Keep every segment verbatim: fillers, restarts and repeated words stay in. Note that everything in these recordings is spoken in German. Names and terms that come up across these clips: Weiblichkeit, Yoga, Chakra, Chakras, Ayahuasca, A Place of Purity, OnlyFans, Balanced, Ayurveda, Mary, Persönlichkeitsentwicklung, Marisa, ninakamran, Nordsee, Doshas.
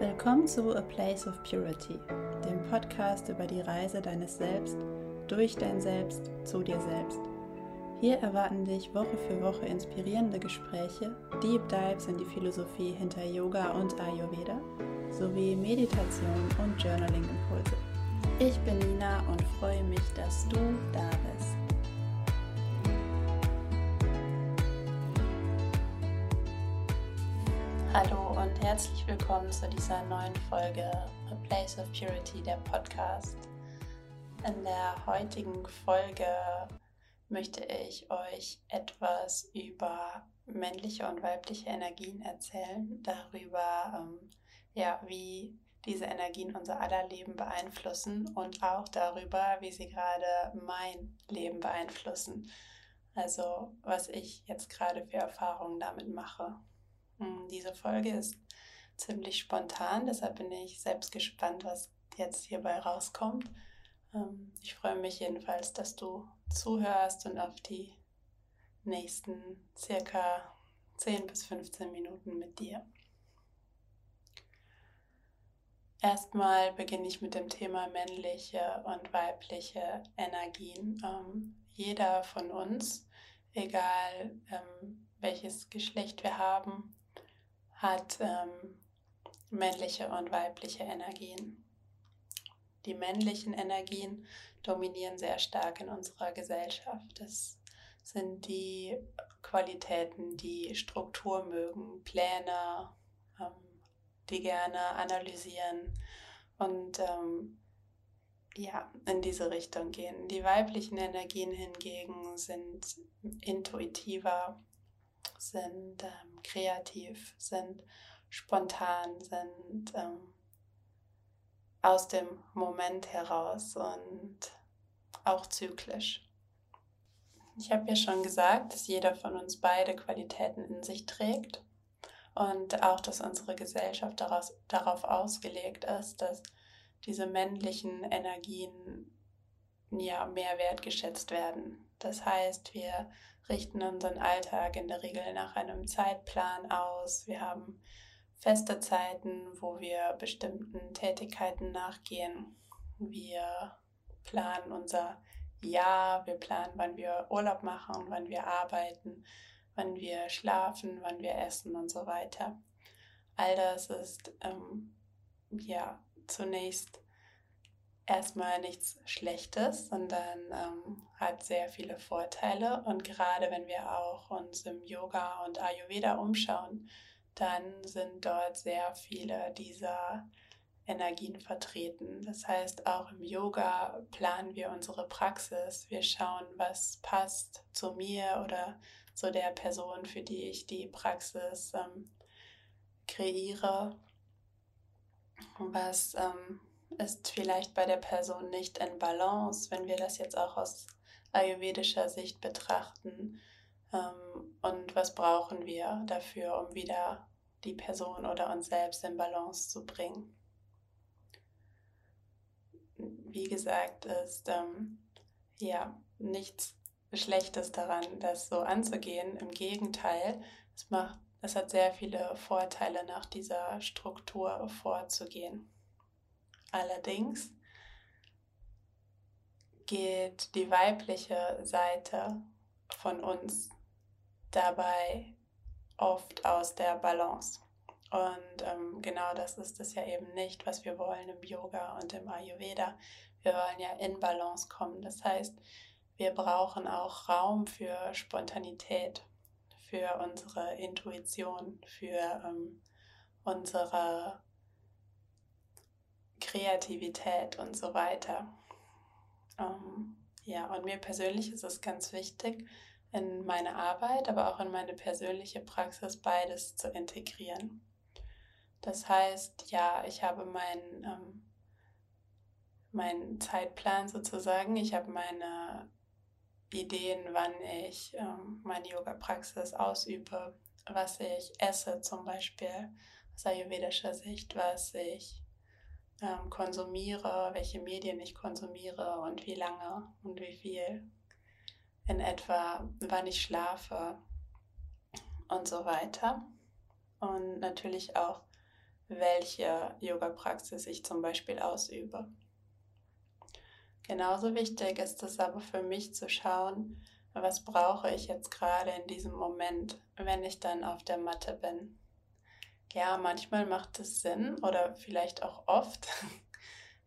Willkommen zu A Place of Purity, dem Podcast über die Reise deines Selbst, durch dein Selbst, zu dir selbst. Hier erwarten dich Woche für Woche inspirierende Gespräche, Deep Dives in die Philosophie hinter Yoga und Ayurveda, sowie Meditation und Journaling-Impulse. Ich bin Nina und freue mich, dass du da bist. Hallo und herzlich willkommen zu dieser neuen Folge A Place of Purity, der Podcast. In der heutigen Folge möchte ich euch etwas über männliche und weibliche Energien erzählen, darüber, ähm, ja, wie diese Energien unser aller Leben beeinflussen und auch darüber, wie sie gerade mein Leben beeinflussen. Also, was ich jetzt gerade für Erfahrungen damit mache. Diese Folge ist ziemlich spontan, deshalb bin ich selbst gespannt, was jetzt hierbei rauskommt. Ich freue mich jedenfalls, dass du zuhörst und auf die nächsten circa zehn bis fünfzehn Minuten mit dir. Erstmal beginne ich mit dem Thema männliche und weibliche Energien. Jeder von uns, egal welches Geschlecht wir haben, hat ähm, männliche und weibliche Energien. Die männlichen Energien dominieren sehr stark in unserer Gesellschaft. Das sind die Qualitäten, die Struktur mögen, Pläne, ähm, die gerne analysieren und ähm, ja, in diese Richtung gehen. Die weiblichen Energien hingegen sind intuitiver, sind ähm, kreativ, sind spontan, sind ähm, aus dem Moment heraus und auch zyklisch. Ich habe ja schon gesagt, dass jeder von uns beide Qualitäten in sich trägt und auch, dass unsere Gesellschaft daraus, darauf ausgelegt ist, dass diese männlichen Energien ja mehr wertgeschätzt werden. Das heißt, wir richten unseren Alltag in der Regel nach einem Zeitplan aus. Wir haben feste Zeiten, wo wir bestimmten Tätigkeiten nachgehen. Wir planen unser Jahr, wir planen, wann wir Urlaub machen, wann wir arbeiten, wann wir schlafen, wann wir essen und so weiter. All das ist ähm, ja zunächst erstmal nichts Schlechtes, sondern ähm, hat sehr viele Vorteile. Und gerade wenn wir auch uns im Yoga und Ayurveda umschauen, dann sind dort sehr viele dieser Energien vertreten. Das heißt, auch im Yoga planen wir unsere Praxis. Wir schauen, was passt zu mir oder zu der Person, für die ich die Praxis ähm, kreiere. Was ähm, ist vielleicht bei der Person nicht in Balance, wenn wir das jetzt auch aus ayurvedischer Sicht betrachten, und was brauchen wir dafür, um wieder die Person oder uns selbst in Balance zu bringen. Wie gesagt, ist ähm, ja nichts Schlechtes daran, das so anzugehen, im Gegenteil, es macht, es hat sehr viele Vorteile, nach dieser Struktur vorzugehen. Allerdings geht die weibliche Seite von uns dabei oft aus der Balance. Und ähm, genau das ist es ja eben nicht, was wir wollen im Yoga und im Ayurveda. Wir wollen ja in Balance kommen. Das heißt, wir brauchen auch Raum für Spontanität, für unsere Intuition, für ähm, unsere Kreativität und so weiter. Ähm, ja, und mir persönlich ist es ganz wichtig, in meine Arbeit, aber auch in meine persönliche Praxis beides zu integrieren. Das heißt, ja, ich habe meinen ähm, meinen Zeitplan sozusagen, ich habe meine Ideen, wann ich ähm, meine Yoga-Praxis ausübe, was ich esse zum Beispiel, aus ayurvedischer Sicht, was ich konsumiere, welche Medien ich konsumiere und wie lange und wie viel, in etwa wann ich schlafe und so weiter. Und natürlich auch welche Yoga-Praxis ich zum Beispiel ausübe. Genauso wichtig ist es aber für mich zu schauen, was brauche ich jetzt gerade in diesem Moment, wenn ich dann auf der Matte bin. Ja, manchmal macht es Sinn oder vielleicht auch oft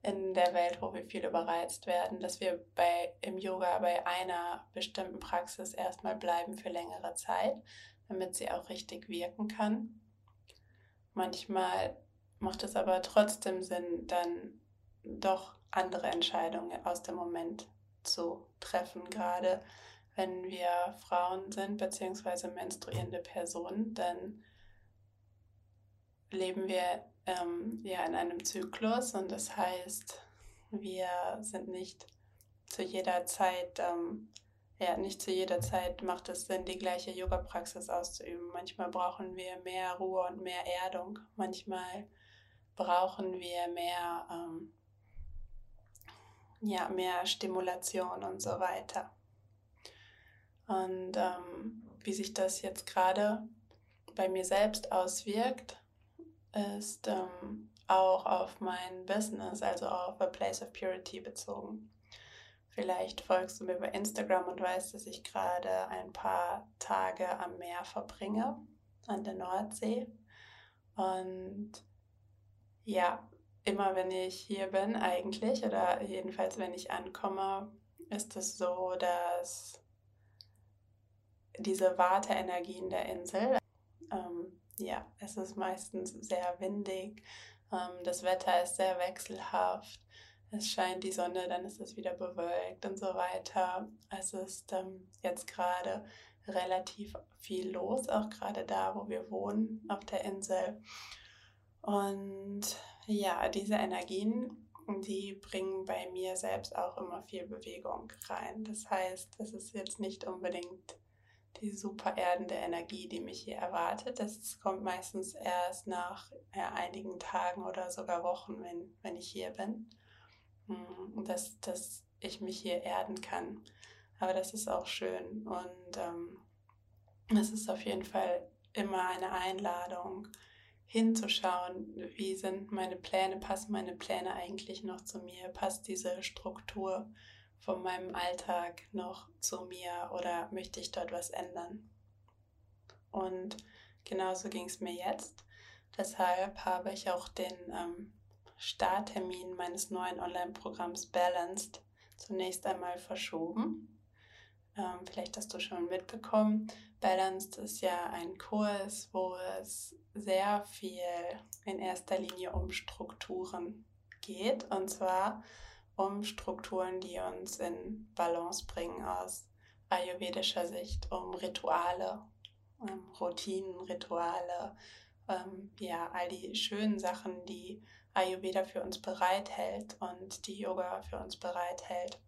in der Welt, wo wir viel überreizt werden, dass wir bei, im Yoga bei einer bestimmten Praxis erstmal bleiben für längere Zeit, damit sie auch richtig wirken kann. Manchmal macht es aber trotzdem Sinn, dann doch andere Entscheidungen aus dem Moment zu treffen, gerade wenn wir Frauen sind bzw. menstruierende Personen, dann leben wir ähm, ja in einem Zyklus und das heißt, wir sind nicht zu jeder Zeit, ähm, ja nicht zu jeder Zeit macht es Sinn, die gleiche Yoga-Praxis auszuüben. Manchmal brauchen wir mehr Ruhe und mehr Erdung, manchmal brauchen wir mehr ähm, ja, mehr Stimulation und so weiter. Und ähm, wie sich das jetzt gerade bei mir selbst auswirkt, ist ähm, auch auf mein Business, also auf A Place of Purity bezogen. Vielleicht folgst du mir bei Instagram und weißt, dass ich gerade ein paar Tage am Meer verbringe, an der Nordsee. Und ja, immer wenn ich hier bin eigentlich, oder jedenfalls wenn ich ankomme, ist es so, dass diese Warteenergien der Insel, ähm, ja, es ist meistens sehr windig, ähm, das Wetter ist sehr wechselhaft, es scheint die Sonne, dann ist es wieder bewölkt und so weiter. Es ist ähm, jetzt gerade relativ viel los, auch gerade da, wo wir wohnen, auf der Insel. Und ja, diese Energien, die bringen bei mir selbst auch immer viel Bewegung rein. Das heißt, es ist jetzt nicht unbedingt die super erdende Energie, die mich hier erwartet. Das kommt meistens erst nach ja, einigen Tagen oder sogar Wochen, wenn, wenn ich hier bin, dass, dass ich mich hier erden kann. Aber das ist auch schön und ähm, es ist auf jeden Fall immer eine Einladung, hinzuschauen, wie sind meine Pläne, passen meine Pläne eigentlich noch zu mir, passt diese Struktur von meinem Alltag noch zu mir oder möchte ich dort was ändern? Und genauso ging es mir jetzt. Deshalb habe ich auch den ähm, Starttermin meines neuen Online-Programms Balanced zunächst einmal verschoben. Ähm, vielleicht hast du schon mitbekommen, Balanced ist ja ein Kurs, wo es sehr viel in erster Linie um Strukturen geht, und zwar um Strukturen, die uns in Balance bringen aus ayurvedischer Sicht, um Rituale, ähm, Routinen, Rituale, ähm, ja, all die schönen Sachen, die Ayurveda für uns bereithält und die Yoga für uns bereithält,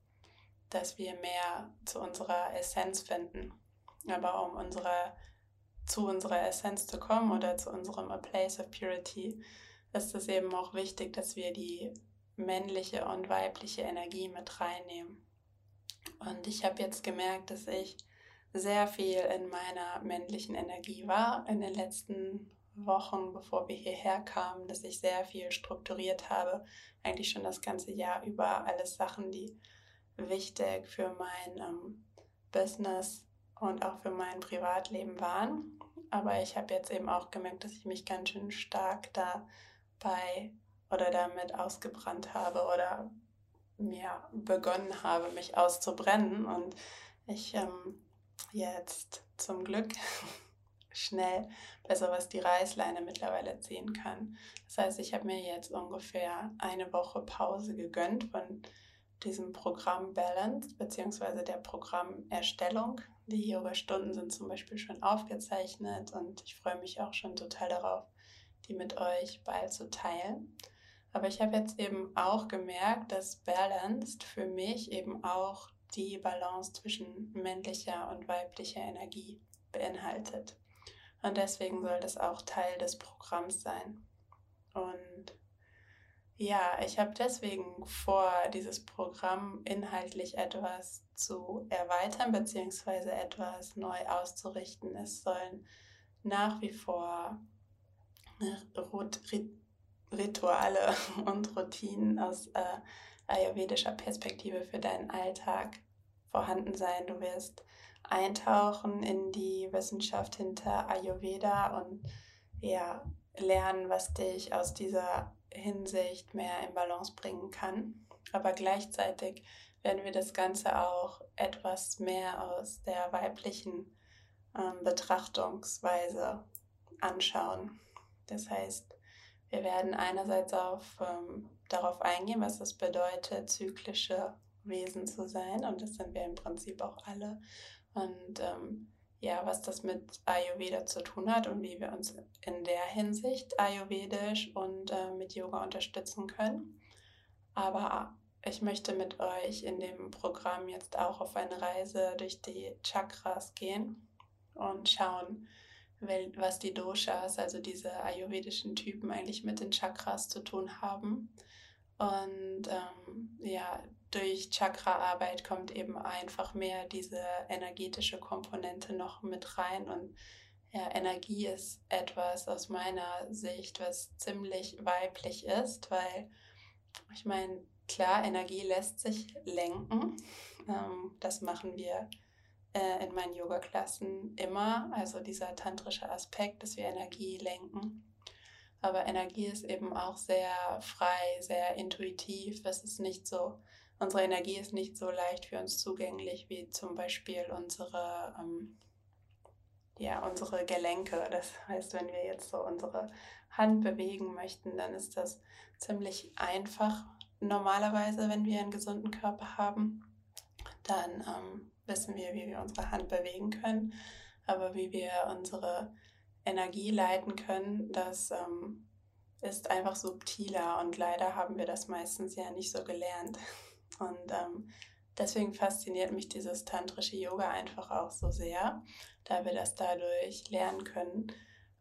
dass wir mehr zu unserer Essenz finden. Aber um unsere, zu unserer Essenz zu kommen oder zu unserem A Place of Purity, ist es eben auch wichtig, dass wir die männliche und weibliche Energie mit reinnehmen. Und ich habe jetzt gemerkt, dass ich sehr viel in meiner männlichen Energie war in den letzten Wochen, bevor wir hierher kamen, dass ich sehr viel strukturiert habe, eigentlich schon das ganze Jahr über, alles Sachen, die wichtig für mein ähm, Business und auch für mein Privatleben waren. Aber ich habe jetzt eben auch gemerkt, dass ich mich ganz schön stark dabei oder damit ausgebrannt habe oder ja, begonnen habe, mich auszubrennen. Und ich ähm, jetzt zum Glück schnell bei sowas die Reißleine mittlerweile ziehen kann. Das heißt, ich habe mir jetzt ungefähr eine Woche Pause gegönnt von diesem Programm Balanced, beziehungsweise der Programmerstellung. Die Yoga-Stunden sind zum Beispiel schon aufgezeichnet und ich freue mich auch schon total darauf, die mit euch bald zu teilen. Aber ich habe jetzt eben auch gemerkt, dass Balanced für mich eben auch die Balance zwischen männlicher und weiblicher Energie beinhaltet. Und deswegen soll das auch Teil des Programms sein. Und ja, ich habe deswegen vor, dieses Programm inhaltlich etwas zu erweitern bzw. etwas neu auszurichten. Es sollen nach wie vor Rituale und Routinen aus äh, ayurvedischer Perspektive für deinen Alltag vorhanden sein. Du wirst eintauchen in die Wissenschaft hinter Ayurveda und ja, lernen, was dich aus dieser Hinsicht mehr in Balance bringen kann. Aber gleichzeitig werden wir das Ganze auch etwas mehr aus der weiblichen ähm, Betrachtungsweise anschauen. Das heißt, wir werden einerseits auf, ähm, darauf eingehen, was es bedeutet, zyklische Wesen zu sein. Und das sind wir im Prinzip auch alle. Und ähm, ja, was das mit Ayurveda zu tun hat und wie wir uns in der Hinsicht ayurvedisch und äh, mit Yoga unterstützen können. Aber ich möchte mit euch in dem Programm jetzt auch auf eine Reise durch die Chakras gehen und schauen, was die Doshas, also diese ayurvedischen Typen, eigentlich mit den Chakras zu tun haben. Und ähm, ja, durch Chakraarbeit kommt eben einfach mehr diese energetische Komponente noch mit rein. Und ja, Energie ist etwas aus meiner Sicht, was ziemlich weiblich ist, weil ich meine, klar, Energie lässt sich lenken. Ähm, das machen wir äh, in meinen Yoga-Klassen immer. Also dieser tantrische Aspekt, dass wir Energie lenken. Aber Energie ist eben auch sehr frei, sehr intuitiv. Es ist nicht so, unsere Energie ist nicht so leicht für uns zugänglich wie zum Beispiel unsere, ähm, ja, unsere Gelenke. Das heißt, wenn wir jetzt so unsere Hand bewegen möchten, dann ist das ziemlich einfach. Normalerweise, wenn wir einen gesunden Körper haben, dann ähm, wissen wir, wie wir unsere Hand bewegen können. Aber wie wir unsere Energie leiten können, das ähm, ist einfach subtiler und leider haben wir das meistens ja nicht so gelernt. Und ähm, deswegen fasziniert mich dieses tantrische Yoga einfach auch so sehr, da wir das dadurch lernen können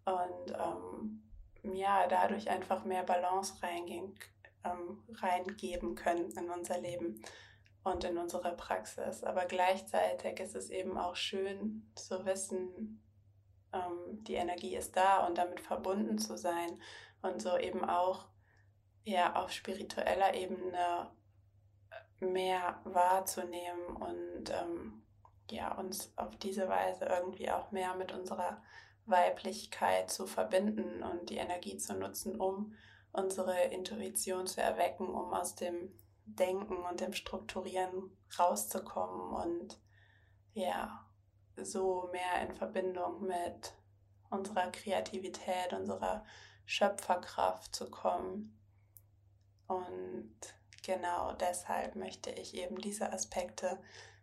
und ähm, ja, dadurch einfach mehr Balance reingehen, ähm, reingeben können in unser Leben und in unsere Praxis. Aber gleichzeitig ist es eben auch schön zu wissen, die Energie ist da und damit verbunden zu sein und so eben auch ja, auf spiritueller Ebene mehr wahrzunehmen und ähm, ja, uns auf diese Weise irgendwie auch mehr mit unserer Weiblichkeit zu verbinden und die Energie zu nutzen, um unsere Intuition zu erwecken, um aus dem Denken und dem Strukturieren rauszukommen und ja, so mehr in Verbindung mit unserer Kreativität, unserer Schöpferkraft zu kommen. Und genau deshalb möchte ich eben diese Aspekte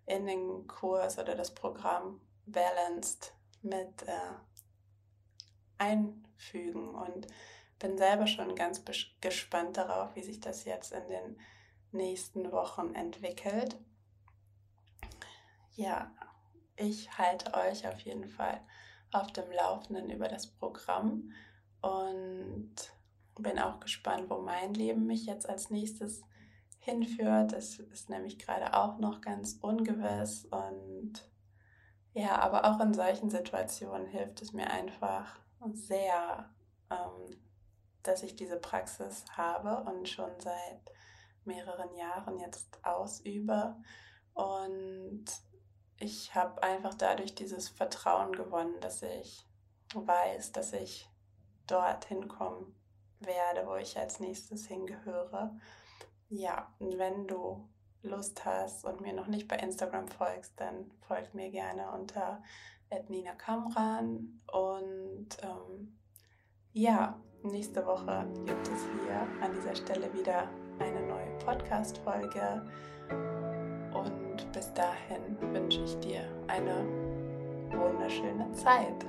in den Kurs oder das Programm Balanced mit äh, einfügen und bin selber schon ganz bes- gespannt darauf, wie sich das jetzt in den nächsten Wochen entwickelt. Ja, ich halte euch auf jeden Fall auf dem Laufenden über das Programm und bin auch gespannt, wo mein Leben mich jetzt als nächstes hinführt. Es ist nämlich gerade auch noch ganz ungewiss und ja, aber auch in solchen Situationen hilft es mir einfach sehr, ähm, dass ich diese Praxis habe und schon seit mehreren Jahren jetzt ausübe und ich habe einfach dadurch dieses Vertrauen gewonnen, dass ich weiß, dass ich dorthin kommen werde, wo ich als nächstes hingehöre. Ja, und wenn du Lust hast und mir noch nicht bei Instagram folgst, dann folgt mir gerne unter at ninakamran. Und ähm, ja, nächste Woche gibt es hier an dieser Stelle wieder eine neue Podcast-Folge. Und bis dahin wünsche ich dir eine wunderschöne Zeit.